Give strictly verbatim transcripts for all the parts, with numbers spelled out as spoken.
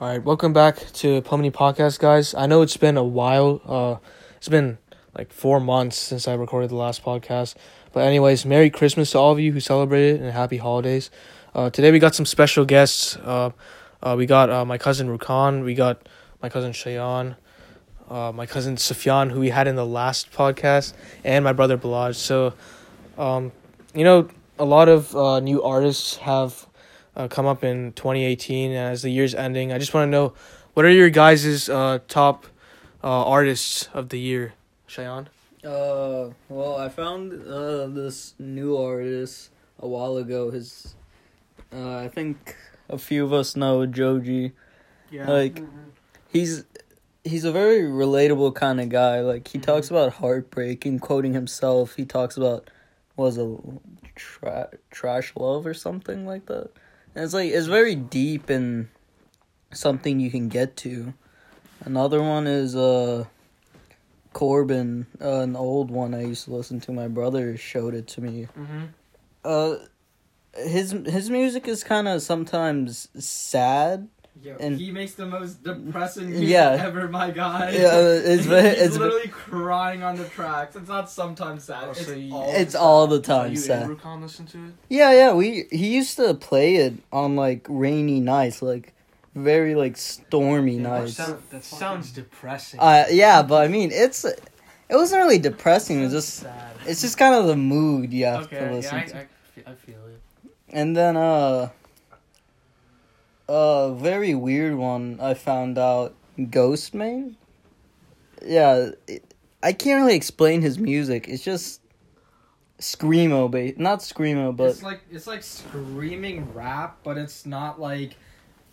All right, welcome back to Pumni Podcast, guys. I know it's been a while. Uh, it's been like four months since I recorded the last podcast. But anyways, Merry Christmas to all of you who celebrated and Happy Holidays. Uh, today we got some special guests. Uh, uh, we got uh, my cousin Rukan. We got my cousin Shayan. Uh, my cousin Sufyan, who we had in the last podcast. And my brother Balaj. So, um, you know, a lot of uh, new artists have... Uh, come up in twenty eighteen, and as the year's ending, I just want to know, what are your guys' uh, top uh, artists of the year? Shayan? Uh, well, I found uh, this new artist a while ago. His, uh, I think a few of us know Joji. Yeah. Like, mm-hmm. he's he's a very relatable kind of guy. Like, he mm-hmm. talks about heartbreak and quoting himself. He talks about, what was it, tra- trash love or something like that. And it's like, it's very deep and something you can get to. Another one is uh, Corbin, uh, an old one I used to listen to. My brother showed it to me. Mm-hmm. Uh, his his music is kind of sometimes sad. Yo, and he makes the most depressing music yeah. ever, my guy. Yeah, it's, it's He's literally crying on the tracks. It's not sometimes sad. Oh, it's so you, all, it's the all the time you sad. You Rukan listen to it? Yeah, yeah. We he used to play it on like rainy nights, like very like stormy yeah, nights. That, that, that sounds depressing. Uh, yeah, but I mean, it's it wasn't really depressing. It's just sad. It's just kind of the mood you have okay, to listen yeah, I, to. I, I feel it. And then uh. A uh, very weird one I found out, Ghostman. Yeah, it, I can't really explain his music. It's just screamo, ba- not screamo, but it's like it's like screaming rap, but it's not like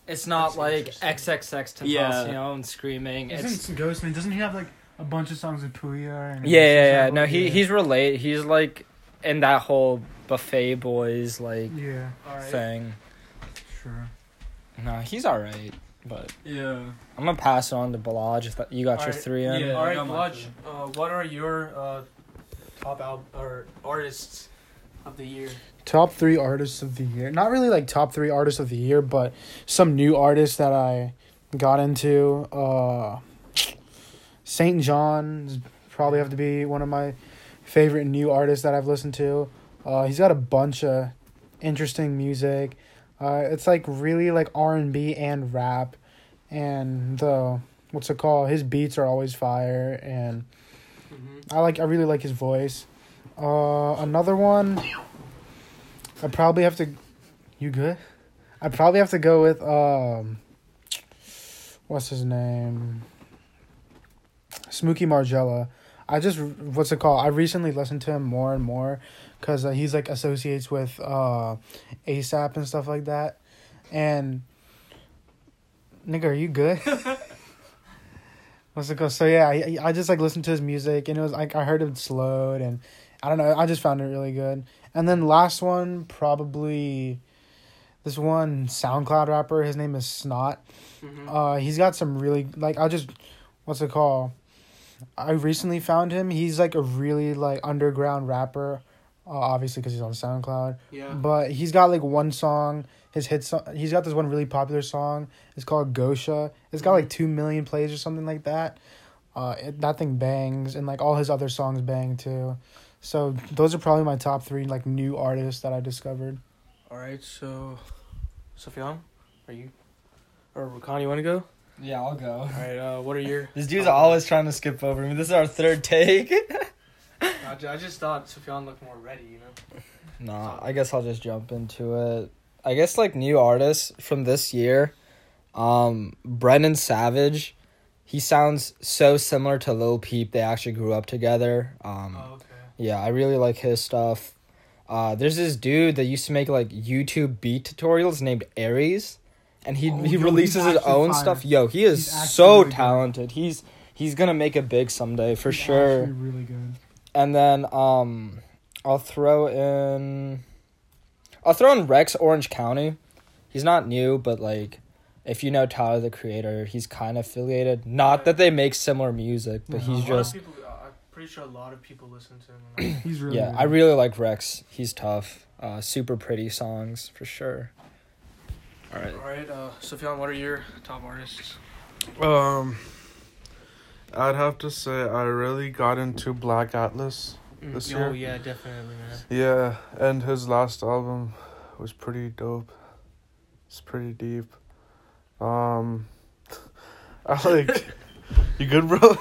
it's not That's like X X X Tentacion yeah. you know, and screaming. Isn't Ghostman? Doesn't he have like a bunch of songs with Pouya? And yeah, yeah, yeah. No, he he's related. He's like in that whole Buffet Boys like yeah. thing. Sure. No, he's alright, but... Yeah. I'm gonna pass it on to Balaj if that, you got all your right, three in. Yeah, alright, Balaj, uh, what are your uh, top al- or artists of the year? Top three artists of the year. Not really, like, top three artists of the year, but some new artists that I got into. Uh, Saint J H N's probably have to be one of my favorite new artists that I've listened to. Uh, he's got a bunch of interesting music. Uh, it's, like, really, like, R and B and rap, and the, what's it called, his beats are always fire, and mm-hmm. I like, I really like his voice. Uh, another one, I probably have to, you good? I probably have to go with, um, what's his name, Smooky Margiela. I just, what's it called, I recently listened to him more and more, because uh, he's, like, associates with uh, ASAP and stuff like that. And, nigga, are you good? What's it called? So, yeah, I, I just, like, listened to his music, and it was, like, I heard it slowed, and I don't know, I just found it really good. And then last one, probably this one SoundCloud rapper, his name is Snot. Mm-hmm. Uh, he's got some really, like, I just, what's it called? I recently found him. He's, like, a really, like, underground rapper. Uh, obviously, because he's on SoundCloud. Yeah. But he's got, like, one song. His hit song. He's got this one really popular song. It's called Gosha. It's got, like, two million plays or something like that. Uh, it, that thing bangs. And, like, all his other songs bang, too. So, those are probably my top three, like, new artists that I discovered. All right, so... Sufyan, are you... Or Rukan, you want to go? Yeah, I'll go. All right, uh, what are your... This dude's um, always trying to skip over me. This is our third take. I just thought Sufyan looked more ready, you know? Nah, I guess I'll just jump into it. I guess, like, new artists from this year, um, Brendan Savage, he sounds so similar to Lil Peep. They actually grew up together. Um, oh, okay. Yeah, I really like his stuff. Uh, there's this dude that used to make, like, YouTube beat tutorials named Aries, and he oh, he yo, releases his own fire. stuff. Yo, he is so really talented. Good. He's he's going to make it big someday, for he's sure. He's really good. And then um, I'll throw in, I'll throw in Rex Orange County. He's not new, but like, if you know Tyler, the Creator, he's kind of affiliated. Not that they make similar music, but no, he's just. People, I'm pretty sure a lot of people listen to him. He's really. Yeah, weird. I really like Rex. He's tough. Uh, super pretty songs for sure. All right. All right. Uh, Sufjan, what are your top artists? Um, I'd have to say I really got into Black Atlas this mm, year. Oh yeah, definitely, man. Yeah, and his last album was pretty dope. It's pretty deep. Um, I like. You good, bro?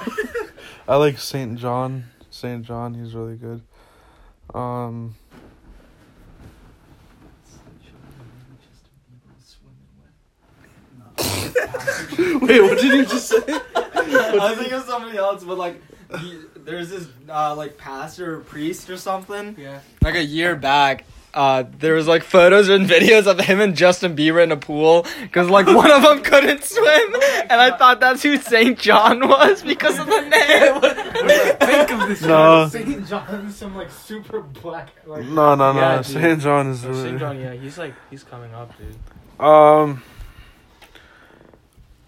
I like Saint John. Saint John, he's really good. Um. Wait, what did you just say? I think of somebody else, but like, he, there's this uh, like pastor or priest or something. Yeah. Like a year back, uh, there was like photos and videos of him and Justin Bieber in a pool because like one of them couldn't swim, and I thought that's who Saint John was because of the name. What do you think of this? No. Saint John is some like super black. Like, no, no, no. Yeah, Saint John is. Really... Saint John, yeah, he's like he's coming up, dude. Um.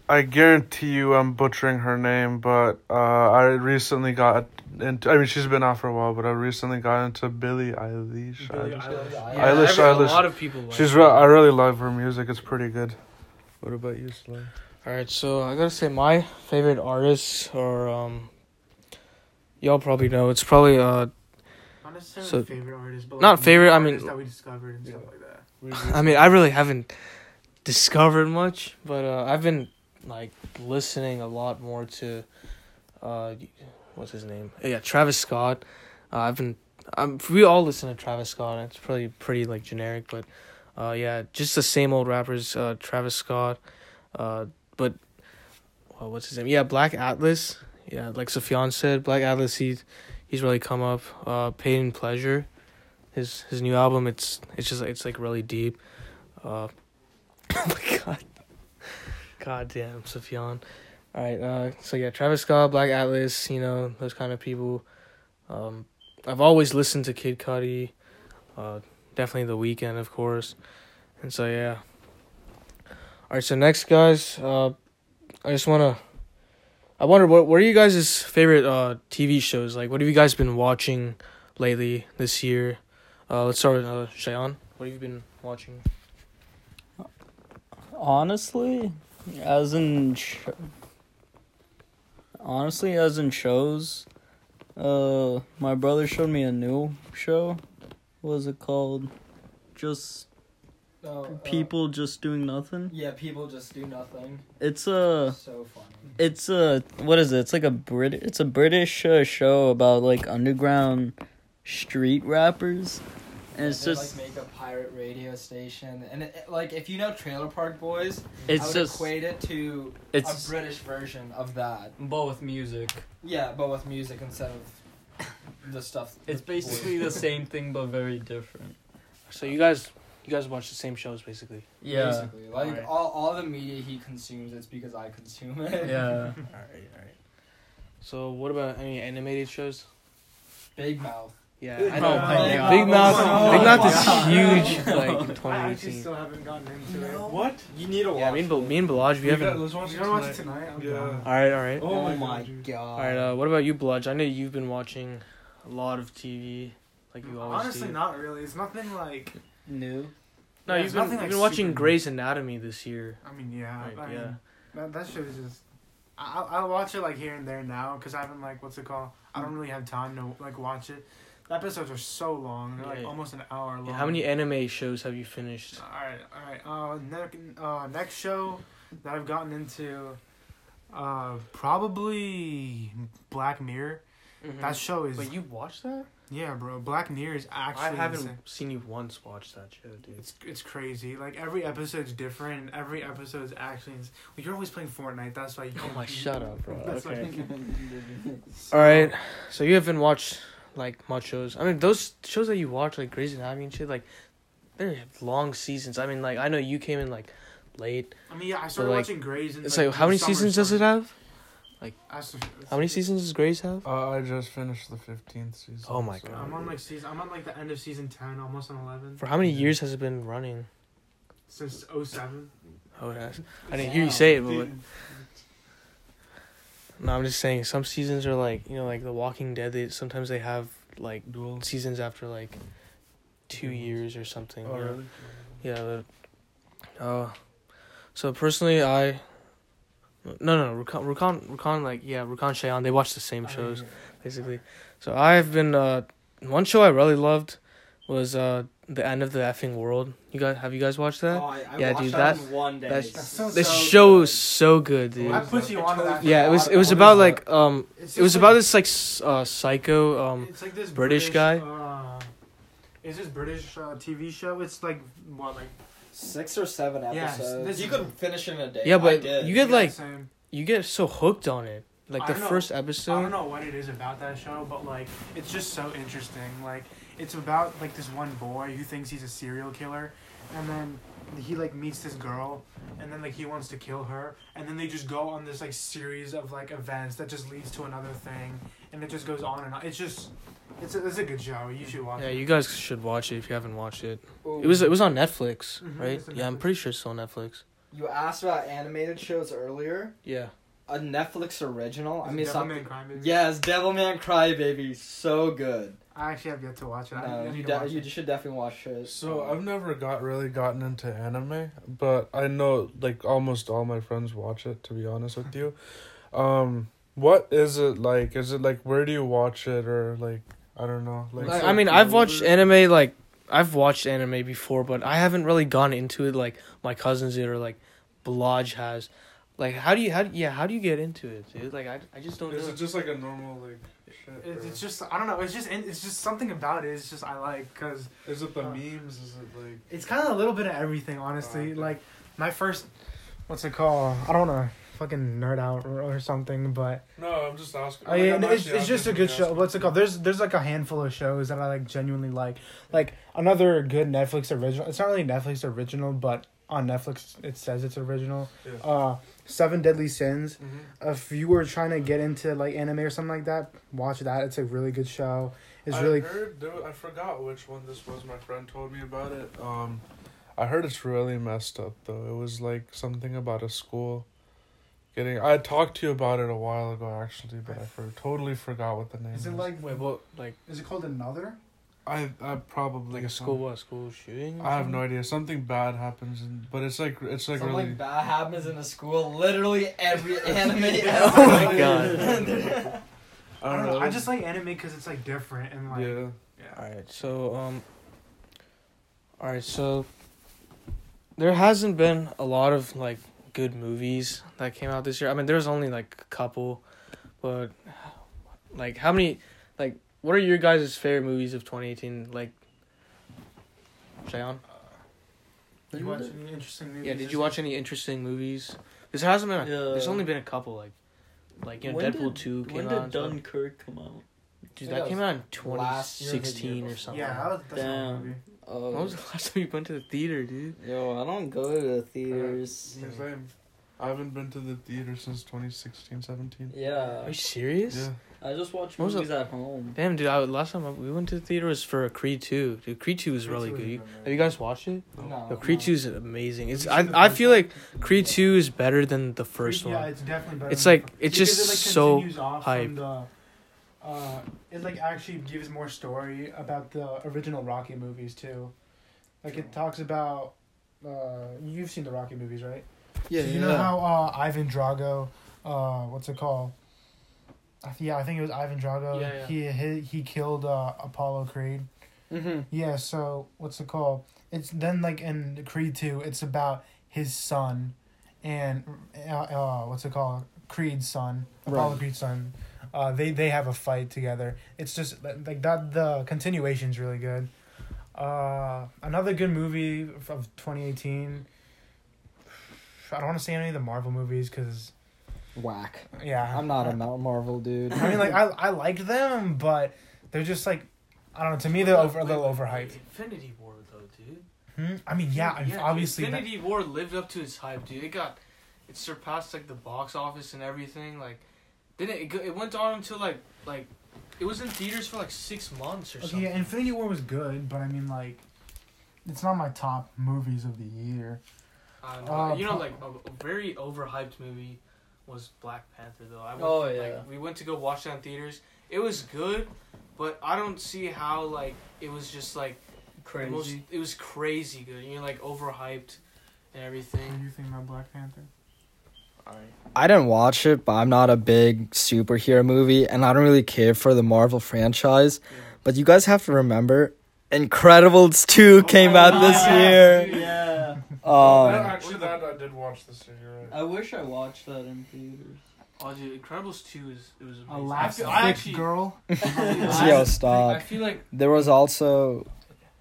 I guarantee you I'm butchering her name, but uh, I recently got into... I mean, she's been out for a while, but I recently got into Billie Eilish. Billie Eilish. Eilish. Yeah, Eilish, Eilish. A lot of people like she's. Re- I really love her music. It's pretty good. What about you, Slay? All right, so I gotta say my favorite artists are... Um, y'all probably know. It's probably... Uh, not necessarily so, favorite artists, but... Like not favorite, I mean... that we discovered and yeah. stuff like that. I mean, I really haven't discovered much, but uh, I've been... like listening a lot more to uh what's his name yeah Travis Scott. uh, I've been I'm we all listen to Travis Scott, and it's probably pretty like generic, but uh yeah just the same old rappers. uh Travis Scott, uh but well, what's his name yeah Black Atlas, yeah like Sufjan said, Black Atlas, he's he's really come up. uh Pain and Pleasure, his his new album, it's it's just it's like really deep. uh oh my god God damn, Sufjan. All right, uh, so yeah, Travis Scott, Black Atlas, you know, those kind of people. Um, I've always listened to Kid Cudi, uh, definitely The Weeknd, of course. And so, yeah. All right, so next, guys, uh, I just want to... I wonder, what, what are you guys' favorite uh, T V shows? Like, what have you guys been watching lately this year? Uh, let's start with uh, Cheyenne. What have you been watching? Honestly... As in, sh- honestly, as in shows, uh, my brother showed me a new show. What was it called? Just oh, uh, people just doing nothing. Yeah, people just do nothing. It's a so funny. It's a what is it? It's like a Brit. It's a British uh, show about like underground street rappers. And it's they, just like make a pirate radio station, and it, like if you know Trailer Park Boys, it's I would just equate it to it's, a British version of that, but with music. Yeah, but with music instead of the stuff. It's basically boys. The same thing, but very different. So you guys, you guys watch the same shows, basically. Yeah, basically, like all, right. all all the media he consumes, it's because I consume it. Yeah. all right, all right. So what about any animated shows? Big Mouth. Yeah, I know. Oh, Big Mouth, oh, Big Mouth is huge. Like in twenty eighteen. I actually still haven't gotten into it. No. What? You need to watch. Yeah, me and Bal- me and Balaj, we you haven't. Got, let's watch, it watch it tonight. tonight. Yeah. All right, all right. Oh, oh my god. god. All right. Uh, what about you, Balaj? I know you've been watching a lot of T V, like you always Honestly, do. Honestly, not really. It's nothing like new. No, yeah, you've been, you've like been watching Grey's Anatomy this year. I mean, yeah, like, I mean, yeah. That that show is just. I I watch it like here and there now because I haven't like what's it called? I don't really have time to like watch it. The episodes are so long. They're, like, yeah. almost an hour long. Yeah, how many anime shows have you finished? Alright, alright. Uh, ne- uh, next show that I've gotten into, uh, probably Black Mirror. Mm-hmm. That show is... But you watched that? Yeah, bro. Black Mirror is actually... I haven't insane. seen you once watch that show, dude. It's it's crazy. Like, every episode's different, and every episode's actually... Ins- well, you're always playing Fortnite. That's why you... Oh, my... Shut up, bro. That's okay. So, alright. So, you haven't watched... like much shows. I mean, those shows that you watch, like Grey's Anatomy and shit, like they have long seasons. I mean, like I know you came in like late. I mean, yeah, I started but, like, watching Grey's. And, it's like, like how many seasons does it have? Like, how many seasons does Grey's have? Uh, I just finished the fifteenth season. Oh my so. god! I'm on like season. I'm on like the end of season ten, almost on eleven. For how many years has it been running? Since oh seven. Oh, yeah. I didn't hear you say it, but. No, I'm just saying, some seasons are like, you know, like The Walking Dead, they sometimes they have, like, Duel. seasons after, like, two years or something. Oh, you know? Really? Yeah. But, uh, So personally, I. No, no, no, Rakan, Rakan, Rakan, like, yeah, Rakan, Shayan, they watch the same shows, basically. So I've been, uh, one show I really loved was, uh, The End of the Effing World. You guys, have you guys watched that? Oh, I, I yeah, watched dude, that, that one day. That, That's so, this so show good. is so good, dude. I put you on that. Yeah, it was, it was about, like, um, it was like, about this, like, uh, psycho, um, it's like this British, British guy. Uh, it's this British, uh, T V show. It's, like, what, like... Six or seven episodes. Yes, you could finish in a day. Yeah, but you get, like, yeah, you get so hooked on it. Like, the know, first episode. I don't know what it is about that show, but, like, it's just so interesting. Like, it's about, like, this one boy who thinks he's a serial killer. And then he, like, meets this girl. And then, like, he wants to kill her. And then they just go on this, like, series of, like, events that just leads to another thing. And it just goes on and on. It's just... It's a, it's a good show. You should watch yeah, it. Yeah, you guys should watch it if you haven't watched it. Ooh. It was it was on Netflix, mm-hmm, right? On yeah, Netflix. I'm pretty sure it's still on Netflix. You asked about animated shows earlier. Yeah. A Netflix original. Is I mean, it's Devilman Crybaby. Yes, Devilman Crybaby. So good. I actually have yet to watch it. No, I you de- watch you it. should definitely watch it. So I've never got really gotten into anime, but I know like almost all my friends watch it. To be honest with you, um, what is it like? Is it like where do you watch it or like? I don't know. Like, like so I mean, I've watched anime, like, I've watched anime before, but I haven't really gone into it like my cousins did or, like, Blodge has. Like, how do you, how do, yeah, how do you get into it, dude? Like, I, I just don't know. Is it just, like, a normal, like, shit? It, it's just, I don't know. It's just, it's just something about it. It's just, I like, because. Is it the uh, memes? Is it, like. It's kind of a little bit of everything, honestly. Uh, like, my first, what's it called? I don't know. Fucking nerd out or, or something, but no, I'm just asking. Like, I mean, it's, it's just a good show. Asking. What's it called? There's there's like a handful of shows that I like genuinely like. Like another good Netflix original. It's not really Netflix original, but on Netflix it says it's original. Yeah. Uh, Seven Deadly Sins. Mm-hmm. If you were trying to get into like anime or something like that, watch that. It's a really good show. It's I really. Heard, dude, I forgot which one this was. My friend told me about it. Um, I heard it's really messed up though. It was like something about a school. Getting, I talked to you about it a while ago, actually, but I for, totally forgot what the name is. Is it like, wait, what, like, is it called Another? I, I probably like a school what school shooting. I have no idea. Something bad happens, in, but it's like it's like Something really like bad happens in a school. Literally every anime. ever. Oh my god. I don't know. I just like anime because it's like different and like. Yeah. Yeah. All right. So um. All right. So. There hasn't been a lot of like. good movies that came out this year. I mean, there's only like a couple, but like how many, like what are your guys' favorite movies of twenty eighteen? Like, Shayan? Did you watch any interesting movies? Yeah, did you watch any interesting movies? There hasn't been. A, yeah. There's only been a couple. Like, like you know, when Deadpool did, two came when out. When did Dunkirk come out? Dude, that came out in twenty sixteen or something. Yeah, that was that's Damn. Movie. Oh. When was the last time you went to the theater, dude? Yo, I don't go to the theaters. Yeah, same. I haven't been to the theater since twenty sixteen, seventeen. Yeah. Are you serious? Yeah. I just watch movies at home. Damn, dude, I, last time I, we went to the theater was for Creed two. Dude, Creed two was really good. Have you guys watched it? No. no Creed two is amazing. It's I I feel like Creed two is better than the first one. Yeah, it's definitely better. It's like, it's just so hype. Uh, it like actually gives more story about the original Rocky movies too, like it talks about. Uh, you've seen the Rocky movies, right? Yeah. So you yeah. know how uh, Ivan Drago, uh, what's it called? I th- yeah, I think it was Ivan Drago. Yeah, yeah. He he he killed uh, Apollo Creed. Mm-hmm. Yeah. So what's it called? It's then like in Creed two, it's about his son, and uh, uh what's it called? Creed's son, Apollo right. Creed's son. Uh, they, they have a fight together. It's just, like, that the continuation's really good. Uh, another good movie of twenty eighteen. I don't want to say any of the Marvel movies, because... Whack. Yeah. I'm not a Marvel dude. I mean, like, I I liked them, but they're just, like... I don't know, to me, they're over, a little overhyped. Infinity War, though, dude. Hmm? I mean, yeah, yeah obviously... Infinity that... War lived up to its hype, dude. It got... It surpassed, like, the box office and everything, like... Didn't it? It went on until like like, it was in theaters for like six months or okay, something. Yeah, Infinity War was good, but I mean like, it's not my top movies of the year. Uh, no, uh, you know, like a, a very overhyped movie was Black Panther though. I went, oh yeah. Like, we went to go watch that in theaters. It was good, but I don't see how like it was just like crazy. Most, it was crazy good. You know, like overhyped. everything. What do you think about Black Panther? I I didn't watch it, but I'm not a big superhero movie, and I don't really care for the Marvel franchise. Yeah. But you guys have to remember, Incredibles two oh came out God. this year. Yeah. Um, actually, that I did watch this year. Right? I wish I watched that in theaters. Oh, dude, Incredibles two is it was amazing. A last I actually girl. Yo, stop. I feel like there was also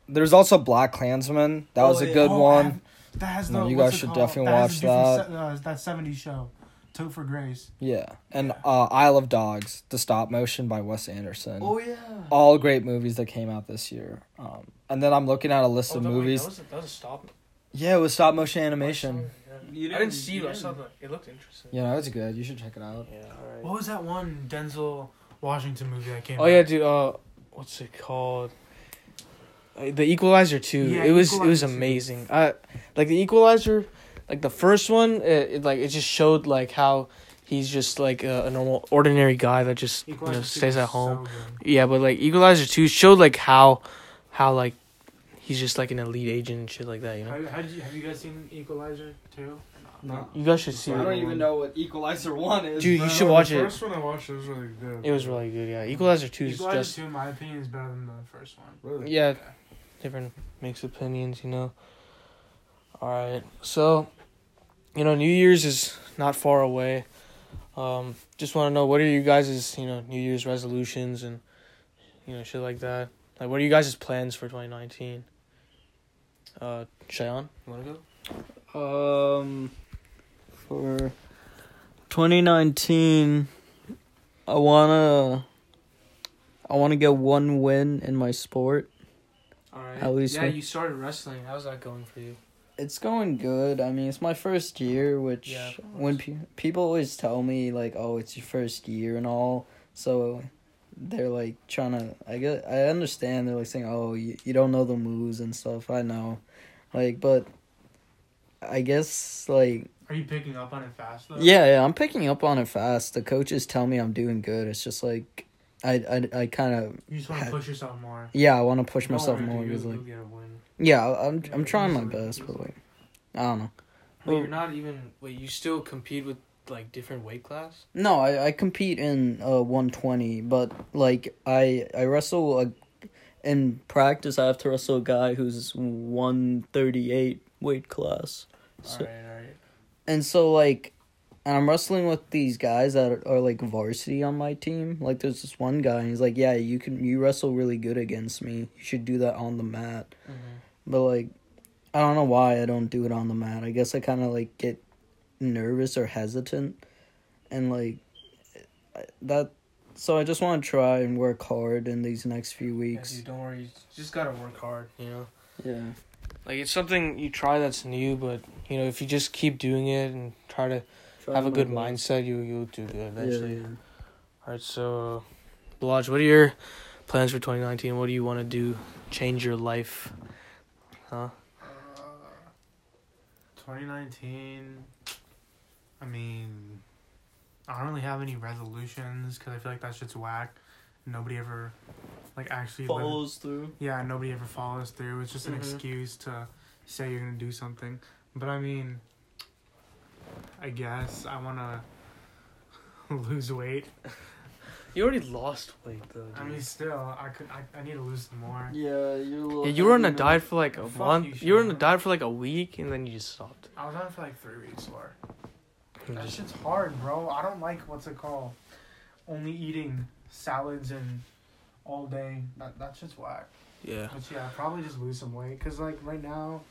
there was also Black Klansman. That oh, was a yeah. good oh, one. Man. That has no. You guys should called? definitely that watch that. Se- uh, that seventies show, Tote for Grace. Yeah, and yeah. Uh, Isle of Dogs, the stop motion by Wes Anderson. Oh yeah. All great movies that came out this year. Um, and then I'm looking at a list oh, of movies. Wait, that, was a, that was a stop. Yeah, it was stop motion animation. You didn't, I didn't see it. I saw that. It looked interesting. Yeah, no, it was good. You should check it out. Yeah. All right. What was that one Denzel Washington movie that came oh, out? Oh, yeah, dude. Uh, what's it called? Uh, The Equalizer two. Yeah, it was Equalizer it was amazing. two. I like The Equalizer, like the first one, it, it like it just showed like how he's just like a, a normal ordinary guy that just you know, stays at home. So yeah, but like Equalizer two showed like how how like he's just like an elite agent and shit like that, you know. How, how did you, have you guys seen Equalizer two? No. You guys should see. I don't even know what Equalizer one is. Dude, you should watch it. The first one I watched it was really good. It was really good, yeah. Equalizer two is just. Equalizer two, in my opinion, is better than the first one. Really? Yeah, yeah. Different mixed opinions, you know. All right, so, you know, New Year's is not far away. Um, just want to know what are you guys' you know New Year's resolutions and you know shit like that. Like, what are you guys' plans for twenty nineteen? Uh, Cheyenne, you wanna go? Um, for twenty nineteen, I wanna, I wanna get one win in my sport. All right. At least. Yeah, one. You started wrestling. How's that going for you? It's going good. I mean, it's my first year, which yeah, when pe- people always tell me like, "Oh, it's your first year and all," so. They're, like, trying to... I get, I understand. They're, like, saying, oh, you, you don't know the moves and stuff. I know. Like, but... I guess, like... Are you picking up on it fast, though? Yeah, yeah. I'm picking up on it fast. The coaches tell me I'm doing good. It's just, like... I I, I kind of... You just want to push yourself more. Yeah, I want to push myself more. You, like, get a win. Yeah, I'm, I'm trying my best, but, like... I don't know. But well, you're not even... Wait, you still compete with... Like different weight class? No, I, I compete in uh one twenty, but like I I wrestle a, in practice. I have to wrestle a guy who's one thirty-eight weight class. So, all right, all right. And so like, and I'm wrestling with these guys that are, are like varsity on my team. Like there's this one guy, and he's like, yeah, you can you wrestle really good against me. You should do that on the mat. Mm-hmm. But like, I don't know why I don't do it on the mat. I guess I kind of like get nervous or hesitant and like that, so I just want to try and work hard in these next few weeks. Yeah, dude, don't worry, you just gotta work hard, you know. Yeah, like it's something you try that's new, but you know if you just keep doing it and try to try have a good mindset, you you'll do good eventually. Yeah, yeah. All right, so Blodge, what are your plans for twenty nineteen? What do you want to do? Change your life, huh? twenty nineteen. I mean, I don't really have any resolutions because I feel like that shit's whack. Nobody ever, like, actually... Follows let, through. Yeah, nobody ever follows through. It's just an mm-hmm. excuse to say you're going to do something. But, I mean, I guess I want to lose weight. You already lost weight, though, dude. I mean, still, I could. I, I need to lose more. Yeah, you're... Yeah, you were on a diet for, like, a Fuck month. You, you were on a diet for, like, a week, and then you just stopped. I was on it for, like, three weeks, or... That shit's hard, bro. I don't like what's it called, only eating salads and all day. That that shit's whack. Yeah. But yeah, probably just lose some weight, cause like right now,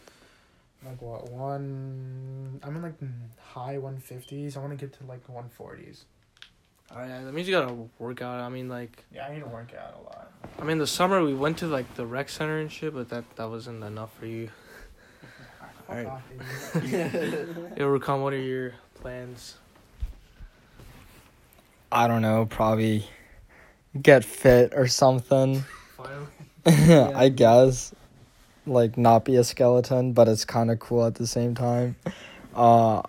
I'm like what one? I'm in like high one fifties. I want to get to like one forties. Alright, that means you gotta work out. I mean, like. Yeah, I need to work out a lot. I mean, the summer we went to like the rec center and shit, but that that wasn't enough for you. All right. It will come. What are your plans? I don't know, probably get fit or something. Yeah. I guess like not be a skeleton, but it's kind of cool at the same time. Uh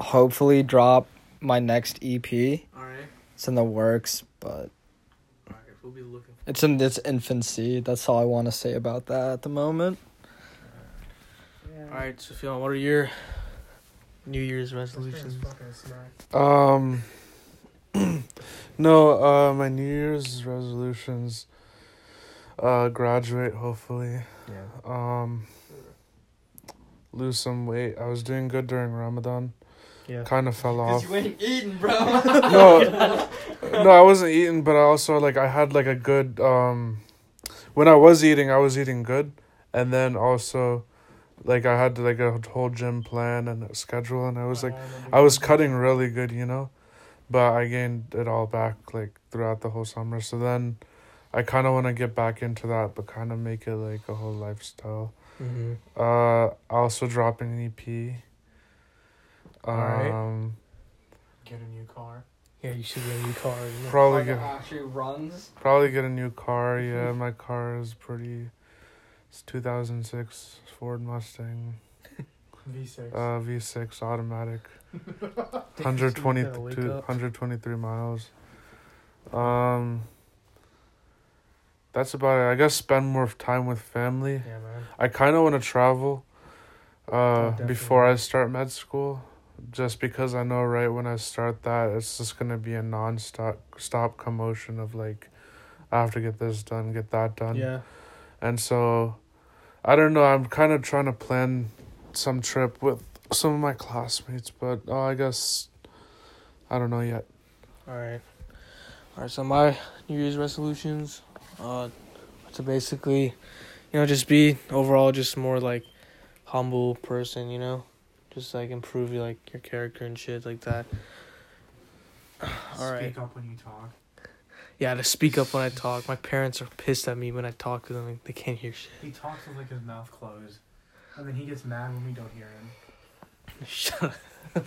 hopefully drop my next E P. All right. It's in the works, but all right, we'll be looking for it's in its infancy. That's all I want to say about that at the moment. All Alright, so Fionn, what are your New Year's resolutions? Um, no, uh, my New Year's resolutions, uh, graduate, hopefully. Yeah. Um, lose some weight. I was doing good during Ramadan. Yeah. Kind of fell off. Because you ain't eating, bro. no, no, I wasn't eating, but I also, like, I had, like, a good, um, when I was eating, I was eating good. And then also, like, I had, like, a whole gym plan and a schedule, and I was, like, I was cutting really good, you know? But I gained it all back, like, throughout the whole summer. So then I kind of want to get back into that, but kind of make it, like, a whole lifestyle. Mm-hmm. Uh, also dropping an E P. All right. Um, get a new car. Yeah, you should get a new car. Yeah. Probably get, actually runs. Probably get a new car, yeah. My car is pretty... It's two thousand six Ford Mustang. V six. Uh, V six automatic. one hundred twenty-three miles. Um, that's about it. I guess spend more time with family. Yeah, man. I kind of want to travel uh, oh, before I start med school. Just because I know right when I start that, it's just going to be a non-stop stop commotion of like, I have to get this done, get that done. Yeah. And so, I don't know, I'm kind of trying to plan some trip with some of my classmates, but oh, I guess, I don't know yet. All right. All right, so my New Year's resolutions, uh, to basically, you know, just be overall just more, like, humble person, you know? Just, like, improve, like, your character and shit like that. All right. Speak up when you talk. Yeah, to speak up when I talk. My parents are pissed at me when I talk to them. Like, they can't hear shit. He talks with, like, his mouth closed. And then he gets mad when we don't hear him. Shut up.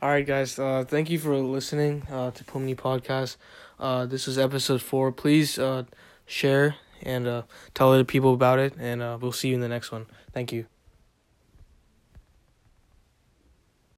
All right, guys. Uh, thank you for listening uh, to Pumni Podcast. Uh, this is episode four. Please uh, share and uh, tell other people about it. And uh, we'll see you in the next one. Thank you.